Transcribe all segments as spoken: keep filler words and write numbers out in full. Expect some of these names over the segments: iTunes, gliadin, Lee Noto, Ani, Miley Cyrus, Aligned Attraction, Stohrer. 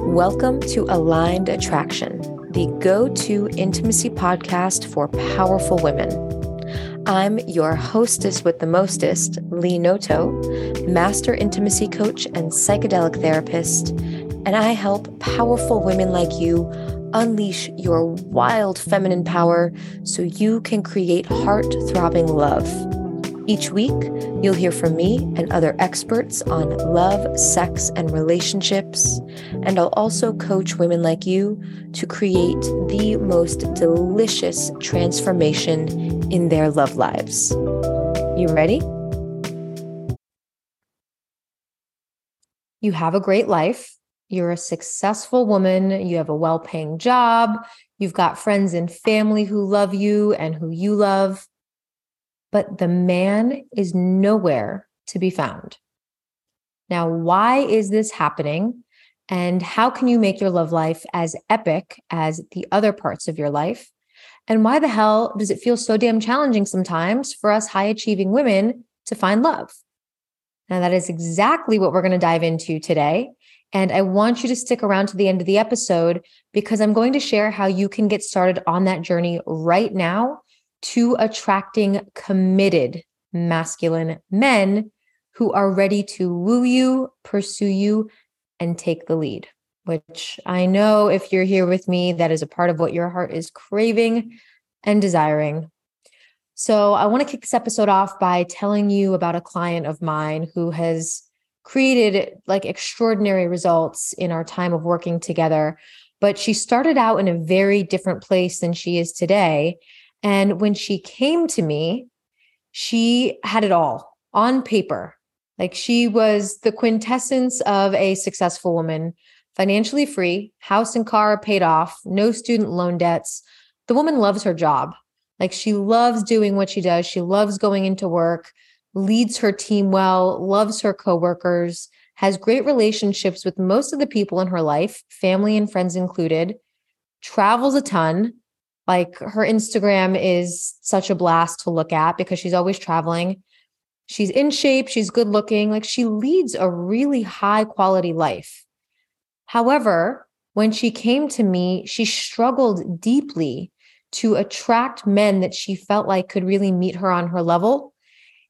Welcome to Aligned Attraction, the go-to intimacy podcast for powerful women. I'm your hostess with the mostest, Lee Noto, master intimacy coach and psychedelic therapist, and I help powerful women like you unleash your wild feminine power so you can create heart-throbbing love. Each week, you'll hear from me and other experts on love, sex, and relationships, and I'll also coach women like you to create the most delicious transformation in their love lives. You ready? You have a great life. You're a successful woman. You have a well-paying job. You've got friends and family who love you and who you love. But the man is nowhere to be found. Now, why is this happening? And how can you make your love life as epic as the other parts of your life? And why the hell does it feel so damn challenging sometimes for us high-achieving women to find love? Now, that is exactly what we're going to dive into today. And I want you to stick around to the end of the episode because I'm going to share how you can get started on that journey right now to attracting committed masculine men who are ready to woo you, pursue you, and take the lead, which I know if you're here with me, that is a part of what your heart is craving and desiring. So I want to kick this episode off by telling you about a client of mine who has created like extraordinary results in our time of working together, but she started out in a very different place than she is today. And when she came to me, she had it all on paper. Like she was the quintessence of a successful woman, financially free, house and car paid off, no student loan debts. The woman loves her job. Like she loves doing what she does. She loves going into work, leads her team well, loves her coworkers, has great relationships with most of the people in her life, family and friends included, travels a ton. Like her Instagram is such a blast to look at because she's always traveling. She's in shape. She's good looking. Like she leads a really high quality life. However, when she came to me, she struggled deeply to attract men that she felt like could really meet her on her level.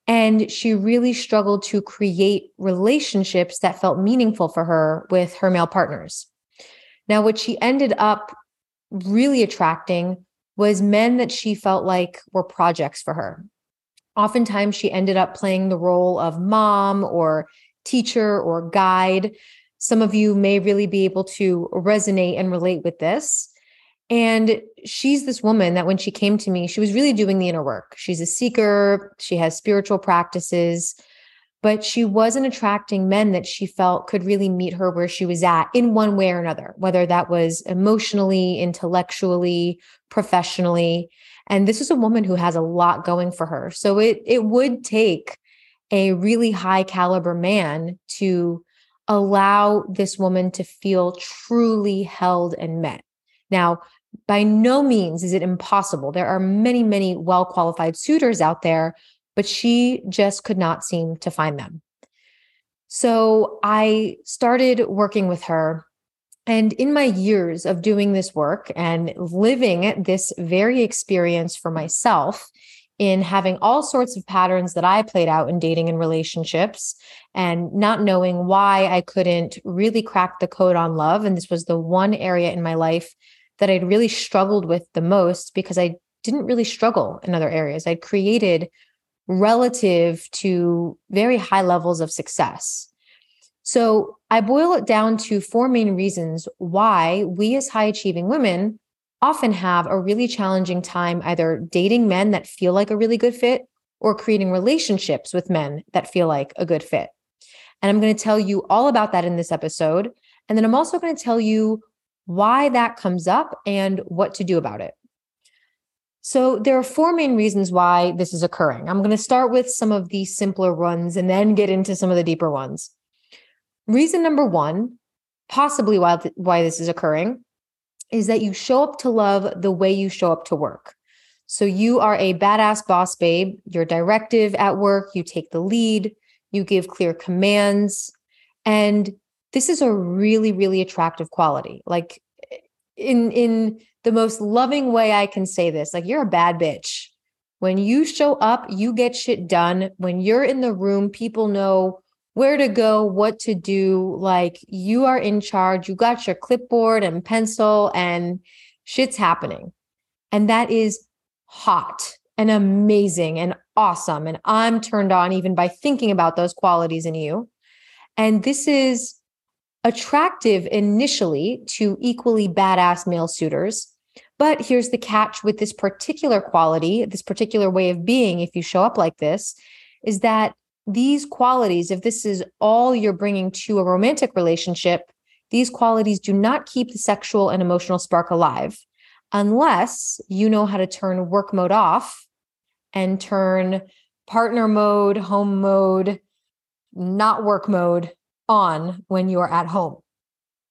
And she really struggled to create relationships that felt meaningful for her with her male partners. Now, what she ended up really attracting was men that she felt like were projects for her. Oftentimes, she ended up playing the role of mom or teacher or guide. Some of you may really be able to resonate and relate with this. And she's this woman that when she came to me, she was really doing the inner work. She's a seeker. She has spiritual practices, but she wasn't attracting men that she felt could really meet her where she was at in one way or another, whether that was emotionally, intellectually, professionally. And this is a woman who has a lot going for her. So it it would take a really high caliber man to allow this woman to feel truly held and met. Now, by no means is it impossible. There are many, many well-qualified suitors out there, but she just could not seem to find them. So I started working with her. And in my years of doing this work and living this very experience for myself, in having all sorts of patterns that I played out in dating and relationships and not knowing why I couldn't really crack the code on love. And this was the one area in my life that I'd really struggled with the most because I didn't really struggle in other areas. I'd created relative to very high levels of success. So I boil it down to four main reasons why we as high-achieving women often have a really challenging time either dating men that feel like a really good fit or creating relationships with men that feel like a good fit. And I'm going to tell you all about that in this episode. And then I'm also going to tell you why that comes up and what to do about it. So there are four main reasons why this is occurring. I'm going to start with some of the simpler ones and then get into some of the deeper ones. Reason number one, possibly why, th- why this is occurring, is that you show up to love the way you show up to work. So you are a badass boss babe. You're directive at work. You take the lead. You give clear commands. And this is a really, really attractive quality. Like in, in the most loving way I can say this, like, you're a bad bitch. When you show up, you get shit done. When you're in the room, people know where to go, what to do. Like, you are in charge. You got your clipboard and pencil and shit's happening. And that is hot and amazing and awesome. And I'm turned on even by thinking about those qualities in you. And this is attractive initially to equally badass male suitors. But here's the catch with this particular quality, this particular way of being, if you show up like this, is that these qualities, if this is all you're bringing to a romantic relationship, these qualities do not keep the sexual and emotional spark alive unless you know how to turn work mode off and turn partner mode, home mode, not work mode on when you are at home.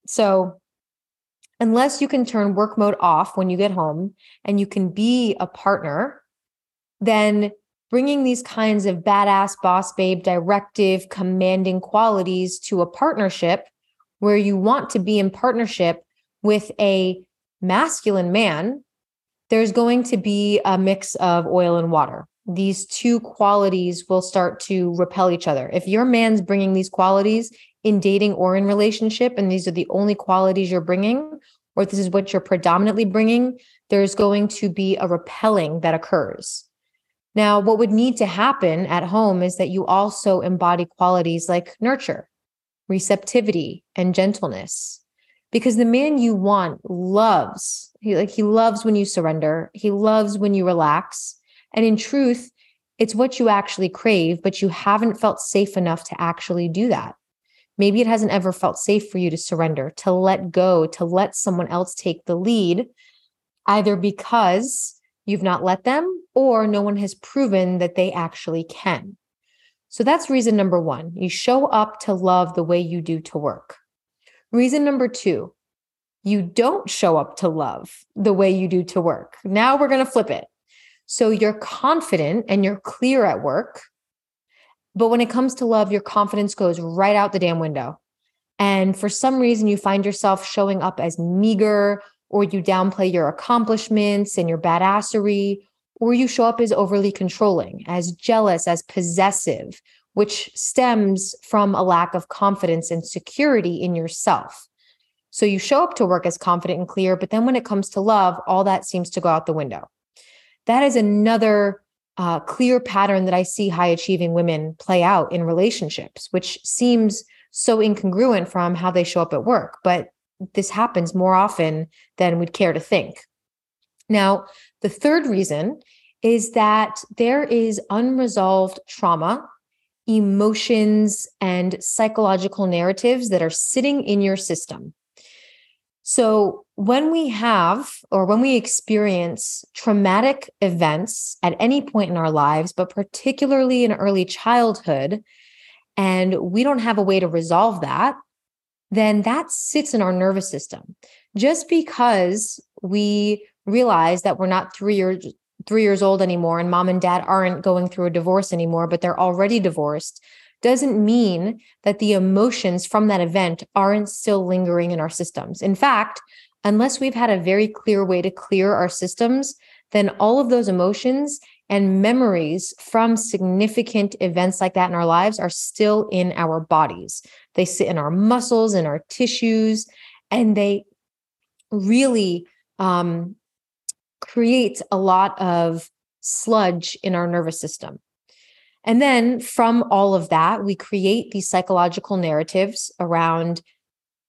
So unless you can turn work mode off when you get home and you can be a partner, then bringing these kinds of badass, boss babe, directive, commanding qualities to a partnership where you want to be in partnership with a masculine man, there's going to be a mix of oil and water. These two qualities will start to repel each other. If your man's bringing these qualities in dating or in relationship, and these are the only qualities you're bringing, or this is what you're predominantly bringing, there's going to be a repelling that occurs. Now, what would need to happen at home is that you also embody qualities like nurture, receptivity, and gentleness, because the man you want loves, he, like he loves when you surrender, he loves when you relax. And in truth, it's what you actually crave, but you haven't felt safe enough to actually do that. Maybe it hasn't ever felt safe for you to surrender, to let go, to let someone else take the lead, either because you've not let them or no one has proven that they actually can. So that's reason number one. You show up to love the way you do to work. Reason number two, you don't show up to love the way you do to work. Now we're going to flip it. So you're confident and you're clear at work, but when it comes to love, your confidence goes right out the damn window. And for some reason, you find yourself showing up as meager, or you downplay your accomplishments and your badassery, or you show up as overly controlling, as jealous, as possessive, which stems from a lack of confidence and security in yourself. So you show up to work as confident and clear, but then when it comes to love, all that seems to go out the window. That is another uh, clear pattern that I see high-achieving women play out in relationships, which seems so incongruent from how they show up at work. But this happens more often than we'd care to think. Now, the third reason is that there is unresolved trauma, emotions, and psychological narratives that are sitting in your system. So when we have, or when we experience traumatic events at any point in our lives, but particularly in early childhood, and we don't have a way to resolve that, then that sits in our nervous system. Just because we realize that we're not three years, three years old anymore and mom and dad aren't going through a divorce anymore, but they're already divorced, doesn't mean that the emotions from that event aren't still lingering in our systems. In fact, unless we've had a very clear way to clear our systems, then all of those emotions and memories from significant events like that in our lives are still in our bodies. They sit in our muscles, in our tissues, and they really um, create a lot of sludge in our nervous system. And then from all of that, we create these psychological narratives around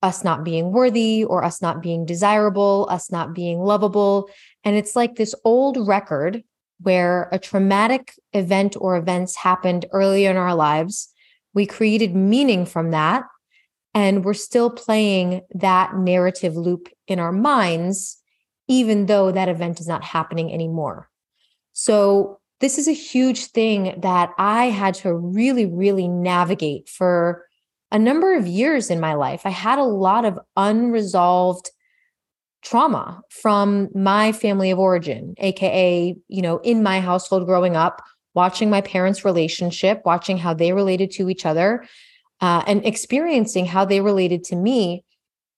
us not being worthy, or us not being desirable, us not being lovable. And it's like this old record where a traumatic event or events happened earlier in our lives. We created meaning from that, and we're still playing that narrative loop in our minds, even though that event is not happening anymore. So this is a huge thing that I had to really, really navigate for a number of years in my life. I had a lot of unresolved trauma from my family of origin, A K A, you know, in my household growing up, watching my parents' relationship, watching how they related to each other, uh, and experiencing how they related to me,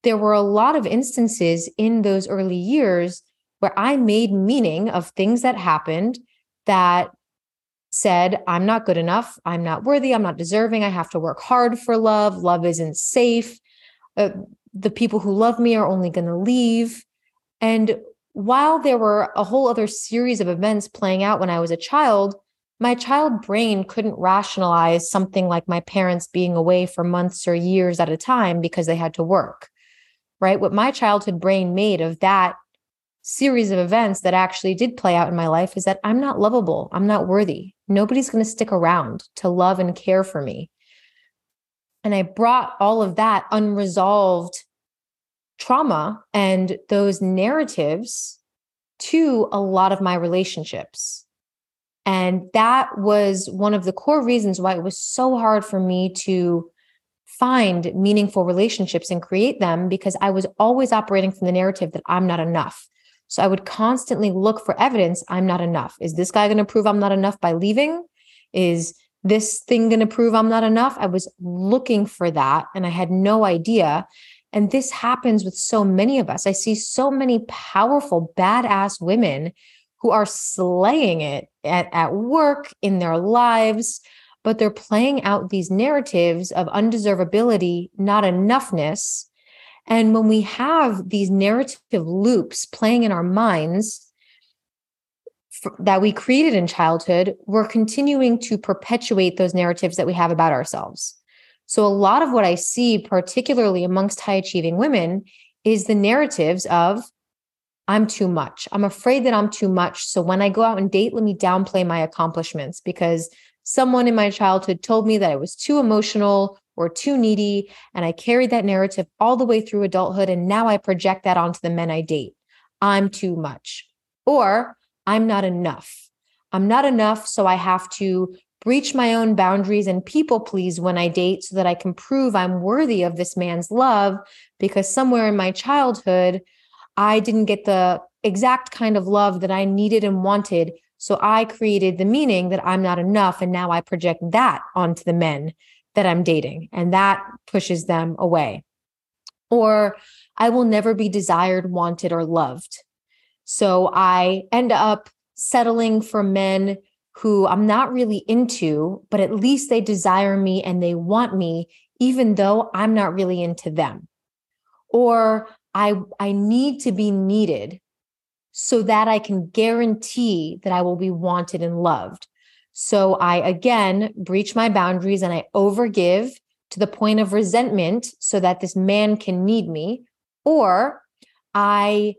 there were a lot of instances in those early years where I made meaning of things that happened that said, I'm not good enough. I'm not worthy. I'm not deserving. I have to work hard for love. Love isn't safe. Uh, the people who love me are only going to leave. And while there were a whole other series of events playing out when I was a child, my child brain couldn't rationalize something like my parents being away for months or years at a time because they had to work, right? What my childhood brain made of that series of events that actually did play out in my life is that I'm not lovable. I'm not worthy. Nobody's going to stick around to love and care for me. And I brought all of that unresolved trauma and those narratives to a lot of my relationships. And that was one of the core reasons why it was so hard for me to find meaningful relationships and create them, because I was always operating from the narrative that I'm not enough. So I would constantly look for evidence. I'm not enough. Is this guy going to prove I'm not enough by leaving? Is this thing going to prove I'm not enough? I was looking for that and I had no idea. And this happens with so many of us. I see so many powerful, badass women who are slaying it at, at work, in their lives, but they're playing out these narratives of undeservability, not enoughness. And when we have these narrative loops playing in our minds that we created in childhood, we're continuing to perpetuate those narratives that we have about ourselves. So a lot of what I see, particularly amongst high-achieving women, is the narratives of, I'm too much. I'm afraid that I'm too much. So when I go out and date, let me downplay my accomplishments because someone in my childhood told me that I was too emotional or too needy. And I carried that narrative all the way through adulthood. And now I project that onto the men I date. I'm too much. Or I'm not enough. I'm not enough, so I have to breach my own boundaries and people please when I date so that I can prove I'm worthy of this man's love, because somewhere in my childhood, I didn't get the exact kind of love that I needed and wanted. So I created the meaning that I'm not enough. And now I project that onto the men that I'm dating, and that pushes them away. Or I will never be desired, wanted, or loved. So I end up settling for men who I'm not really into, but at least they desire me and they want me, even though I'm not really into them. Or I, I need to be needed so that I can guarantee that I will be wanted and loved. So I, again, breach my boundaries and I overgive to the point of resentment so that this man can need me. Or I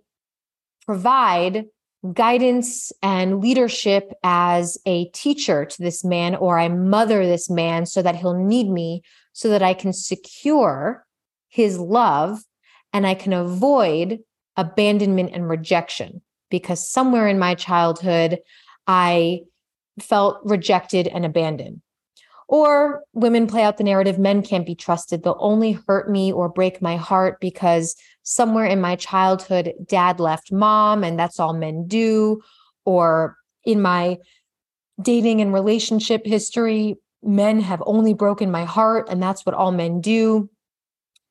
provide guidance and leadership as a teacher to this man, or I mother this man so that he'll need me so that I can secure his love and I can avoid abandonment and rejection, because somewhere in my childhood, I felt rejected and abandoned. Or women play out the narrative, men can't be trusted. They'll only hurt me or break my heart because somewhere in my childhood, dad left mom and that's all men do. Or in my dating and relationship history, men have only broken my heart and that's what all men do.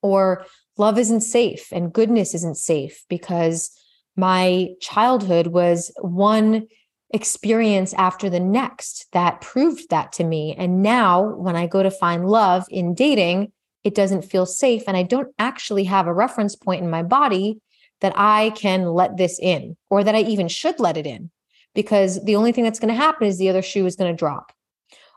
Or love isn't safe and goodness isn't safe because my childhood was one experience after the next that proved that to me. And now when I go to find love in dating, it doesn't feel safe. And I don't actually have a reference point in my body that I can let this in, or that I even should let it in, because the only thing that's going to happen is the other shoe is going to drop.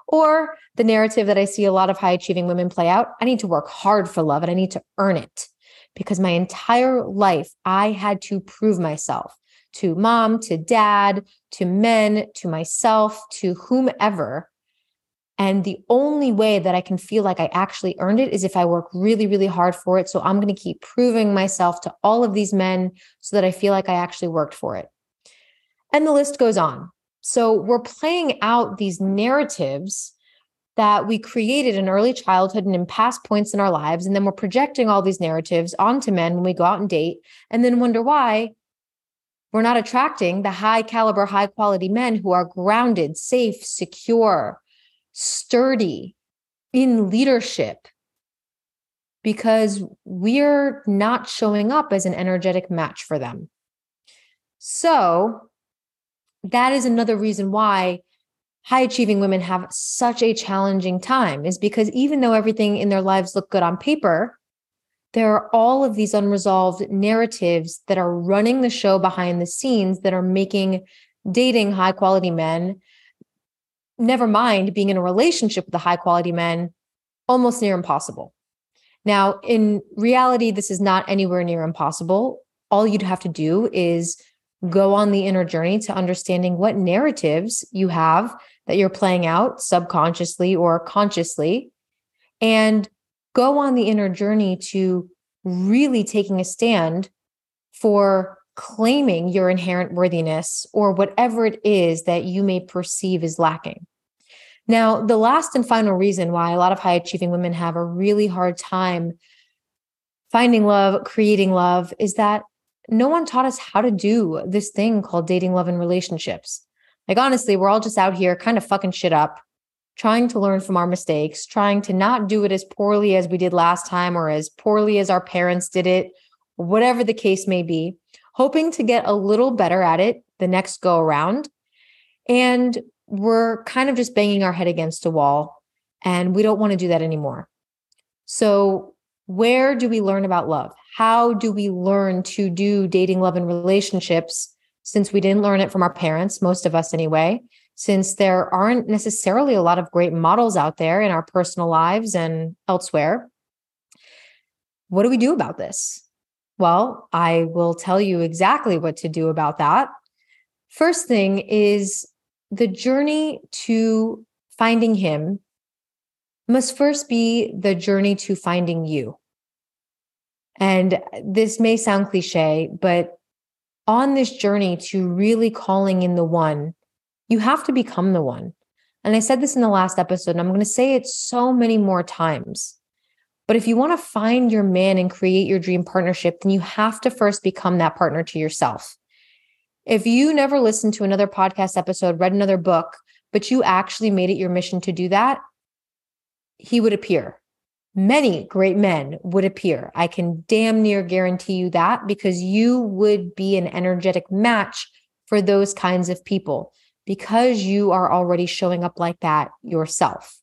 Or the narrative that I see a lot of high achieving women play out, I need to work hard for love and I need to earn it, because my entire life I had to prove myself to mom, to dad, to men, to myself, to whomever. And the only way that I can feel like I actually earned it is if I work really, really hard for it. So I'm going to keep proving myself to all of these men so that I feel like I actually worked for it. And the list goes on. So we're playing out these narratives that we created in early childhood and in past points in our lives. And then we're projecting all these narratives onto men when we go out and date, and then wonder why we're not attracting the high caliber, high quality men who are grounded, safe, secure, sturdy, in leadership, because we're not showing up as an energetic match for them. So that is another reason why high achieving women have such a challenging time, is because even though everything in their lives look good on paper, there are all of these unresolved narratives that are running the show behind the scenes that are making dating high quality men, never mind being in a relationship with the high quality men, almost near impossible. Now, in reality, this is not anywhere near impossible. All you'd have to do is go on the inner journey to understanding what narratives you have that you're playing out subconsciously or consciously, and go on the inner journey to really taking a stand for claiming your inherent worthiness or whatever it is that you may perceive is lacking. Now, the last and final reason why a lot of high achieving women have a really hard time finding love, creating love, is that no one taught us how to do this thing called dating, love, and relationships. Like, honestly, we're all just out here kind of fucking shit up, trying to learn from our mistakes, trying to not do it as poorly as we did last time or as poorly as our parents did it, whatever the case may be, hoping to get a little better at it the next go around. And we're kind of just banging our head against a wall, and we don't want to do that anymore. So where do we learn about love? How do we learn to do dating, love, and relationships, since we didn't learn it from our parents, most of us anyway, since there aren't necessarily a lot of great models out there in our personal lives and elsewhere? What do we do about this? Well, I will tell you exactly what to do about that. First thing is, the journey to finding him must first be the journey to finding you. And this may sound cliche, but on this journey to really calling in the one, you have to become the one. And I said this in the last episode, and I'm going to say it so many more times. But if you want to find your man and create your dream partnership, then you have to first become that partner to yourself. If you never listened to another podcast episode, read another book, but you actually made it your mission to do that, he would appear. Many great men would appear. I can damn near guarantee you that, because you would be an energetic match for those kinds of people because you are already showing up like that yourself.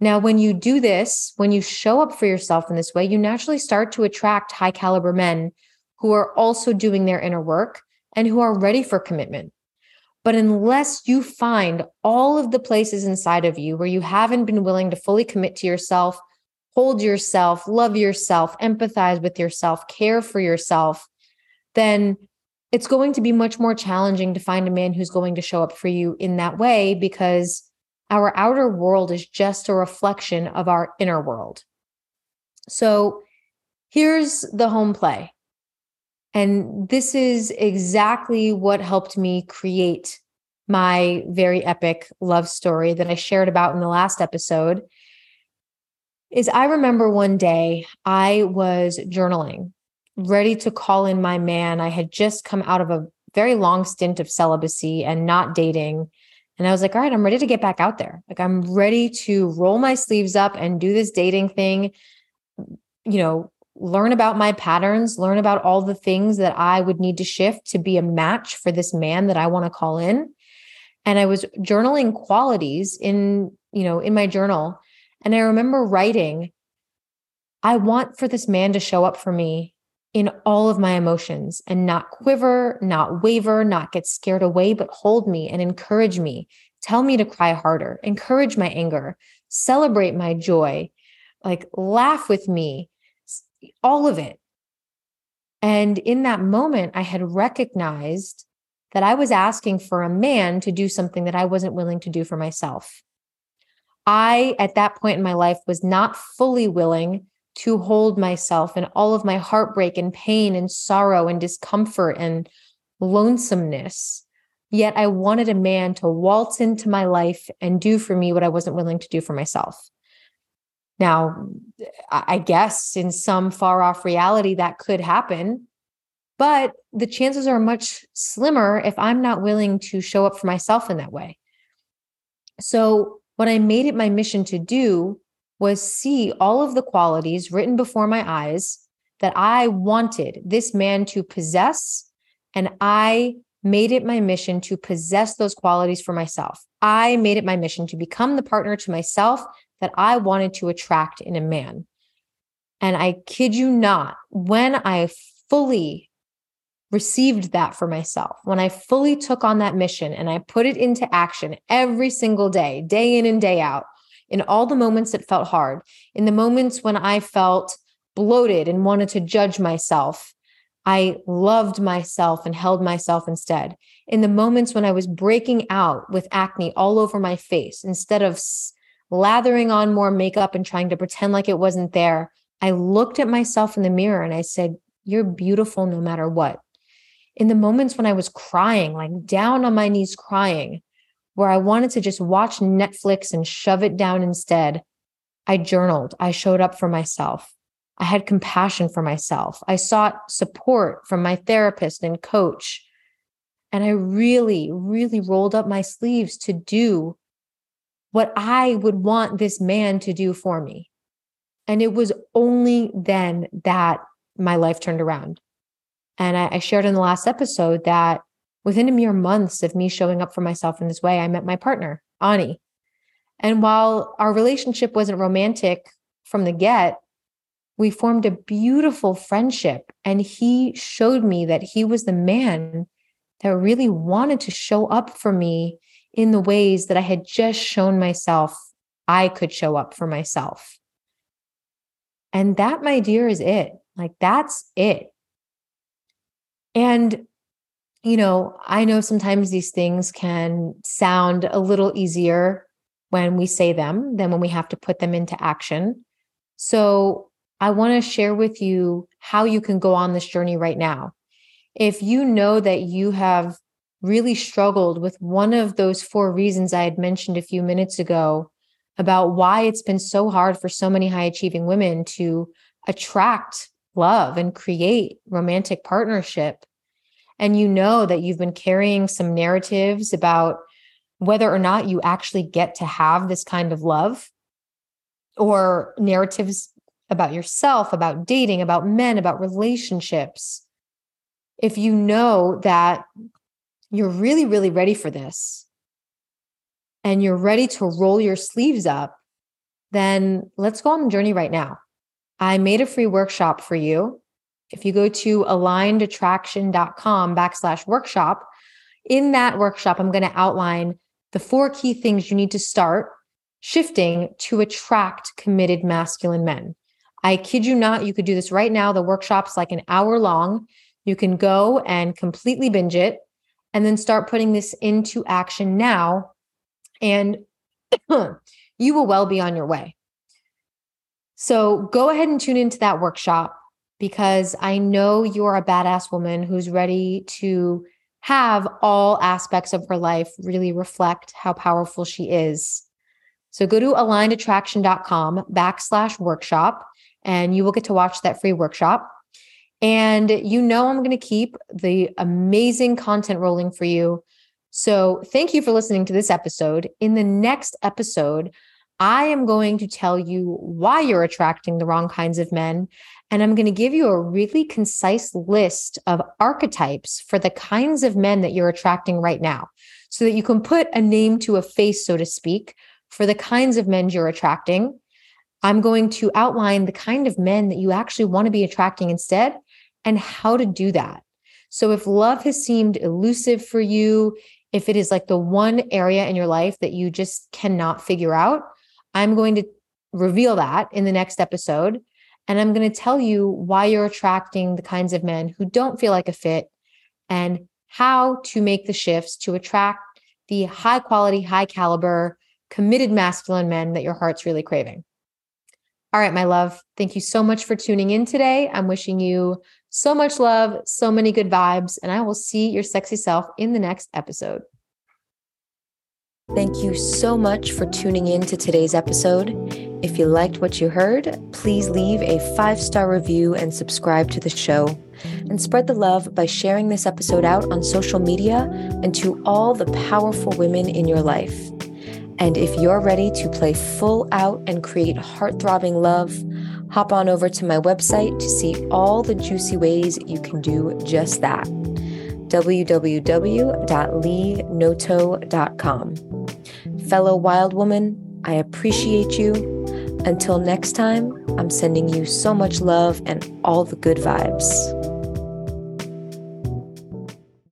Now, when you do this, when you show up for yourself in this way, you naturally start to attract high caliber men who are also doing their inner work and who are ready for commitment. But unless you find all of the places inside of you where you haven't been willing to fully commit to yourself, hold yourself, love yourself, empathize with yourself, care for yourself, then it's going to be much more challenging to find a man who's going to show up for you in that way, because our outer world is just a reflection of our inner world. So here's the home play. And this is exactly what helped me create my very epic love story that I shared about in the last episode. Is I remember one day I was journaling, ready to call in my man. I had just come out of a very long stint of celibacy and not dating. And I was like, all right, I'm ready to get back out there. Like, I'm ready to roll my sleeves up and do this dating thing, you know, learn about my patterns, learn about all the things that I would need to shift to be a match for this man that I want to call in. And I was journaling qualities in, you know, in my journal. And I remember writing, I want for this man to show up for me in all of my emotions and not quiver, not waver, not get scared away, but hold me and encourage me. Tell me to cry harder, encourage my anger, celebrate my joy, like laugh with me, all of it. And in that moment, I had recognized that I was asking for a man to do something that I wasn't willing to do for myself. I, at that point in my life, was not fully willing to hold myself and all of my heartbreak and pain and sorrow and discomfort and lonesomeness. Yet I wanted a man to waltz into my life and do for me what I wasn't willing to do for myself. Now, I guess in some far-off reality that could happen, but the chances are much slimmer if I'm not willing to show up for myself in that way. So what I made it my mission to do was see all of the qualities written before my eyes that I wanted this man to possess. And I made it my mission to possess those qualities for myself. I made it my mission to become the partner to myself that I wanted to attract in a man. And I kid you not, when I fully received that for myself, when I fully took on that mission and I put it into action every single day, day in and day out, in all the moments that felt hard, in the moments when I felt bloated and wanted to judge myself, I loved myself and held myself instead. In the moments when I was breaking out with acne all over my face, instead of lathering on more makeup and trying to pretend like it wasn't there, I looked at myself in the mirror and I said, "You're beautiful no matter what." In the moments when I was crying, like down on my knees crying, where I wanted to just watch Netflix and shove it down instead, I journaled. I showed up for myself. I had compassion for myself. I sought support from my therapist and coach. And I really, really rolled up my sleeves to do what I would want this man to do for me. And it was only then that my life turned around. And I, I shared in the last episode that within a mere months of me showing up for myself in this way, I met my partner, Ani. And while our relationship wasn't romantic from the get, we formed a beautiful friendship, and he showed me that he was the man that really wanted to show up for me in the ways that I had just shown myself I could show up for myself. And that, my dear, is it. Like, that's it. And, you know, I know sometimes these things can sound a little easier when we say them than when we have to put them into action. So I want to share with you how you can go on this journey right now. If you know that you have really struggled with one of those four reasons I had mentioned a few minutes ago about why it's been so hard for so many high-achieving women to attract love and create romantic partnership, and you know that you've been carrying some narratives about whether or not you actually get to have this kind of love, or narratives about yourself, about dating, about men, about relationships. If you know that you're really, really ready for this and you're ready to roll your sleeves up, then let's go on the journey right now. I made a free workshop for you. If you go to alignedattraction.com backslash workshop, in that workshop, I'm going to outline the four key things you need to start shifting to attract committed masculine men. I kid you not, you could do this right now. The workshop's like an hour long. You can go and completely binge it and then start putting this into action now, and you will well be on your way. So go ahead and tune into that workshop, because I know you're a badass woman who's ready to have all aspects of her life really reflect how powerful she is. So go to alignedattraction.com backslash workshop, and you will get to watch that free workshop. And you know I'm going to keep the amazing content rolling for you. So thank you for listening to this episode. In the next episode, I am going to tell you why you're attracting the wrong kinds of men. And I'm going to give you a really concise list of archetypes for the kinds of men that you're attracting right now, so that you can put a name to a face, so to speak, for the kinds of men you're attracting. I'm going to outline the kind of men that you actually want to be attracting instead and how to do that. So if love has seemed elusive for you, if it is like the one area in your life that you just cannot figure out, I'm going to reveal that in the next episode. And I'm going to tell you why you're attracting the kinds of men who don't feel like a fit, and how to make the shifts to attract the high quality, high caliber, committed masculine men that your heart's really craving. All right, my love, thank you so much for tuning in today. I'm wishing you so much love, so many good vibes, and I will see your sexy self in the next episode. Thank you so much for tuning in to today's episode. If you liked what you heard, please leave a five-star review and subscribe to the show. And spread the love by sharing this episode out on social media and to all the powerful women in your life. And if you're ready to play full out and create heart-throbbing love, hop on over to my website to see all the juicy ways you can do just that. w w w dot lee noto dot com. Fellow wild woman, I appreciate you. Until next time, I'm sending you so much love and all the good vibes.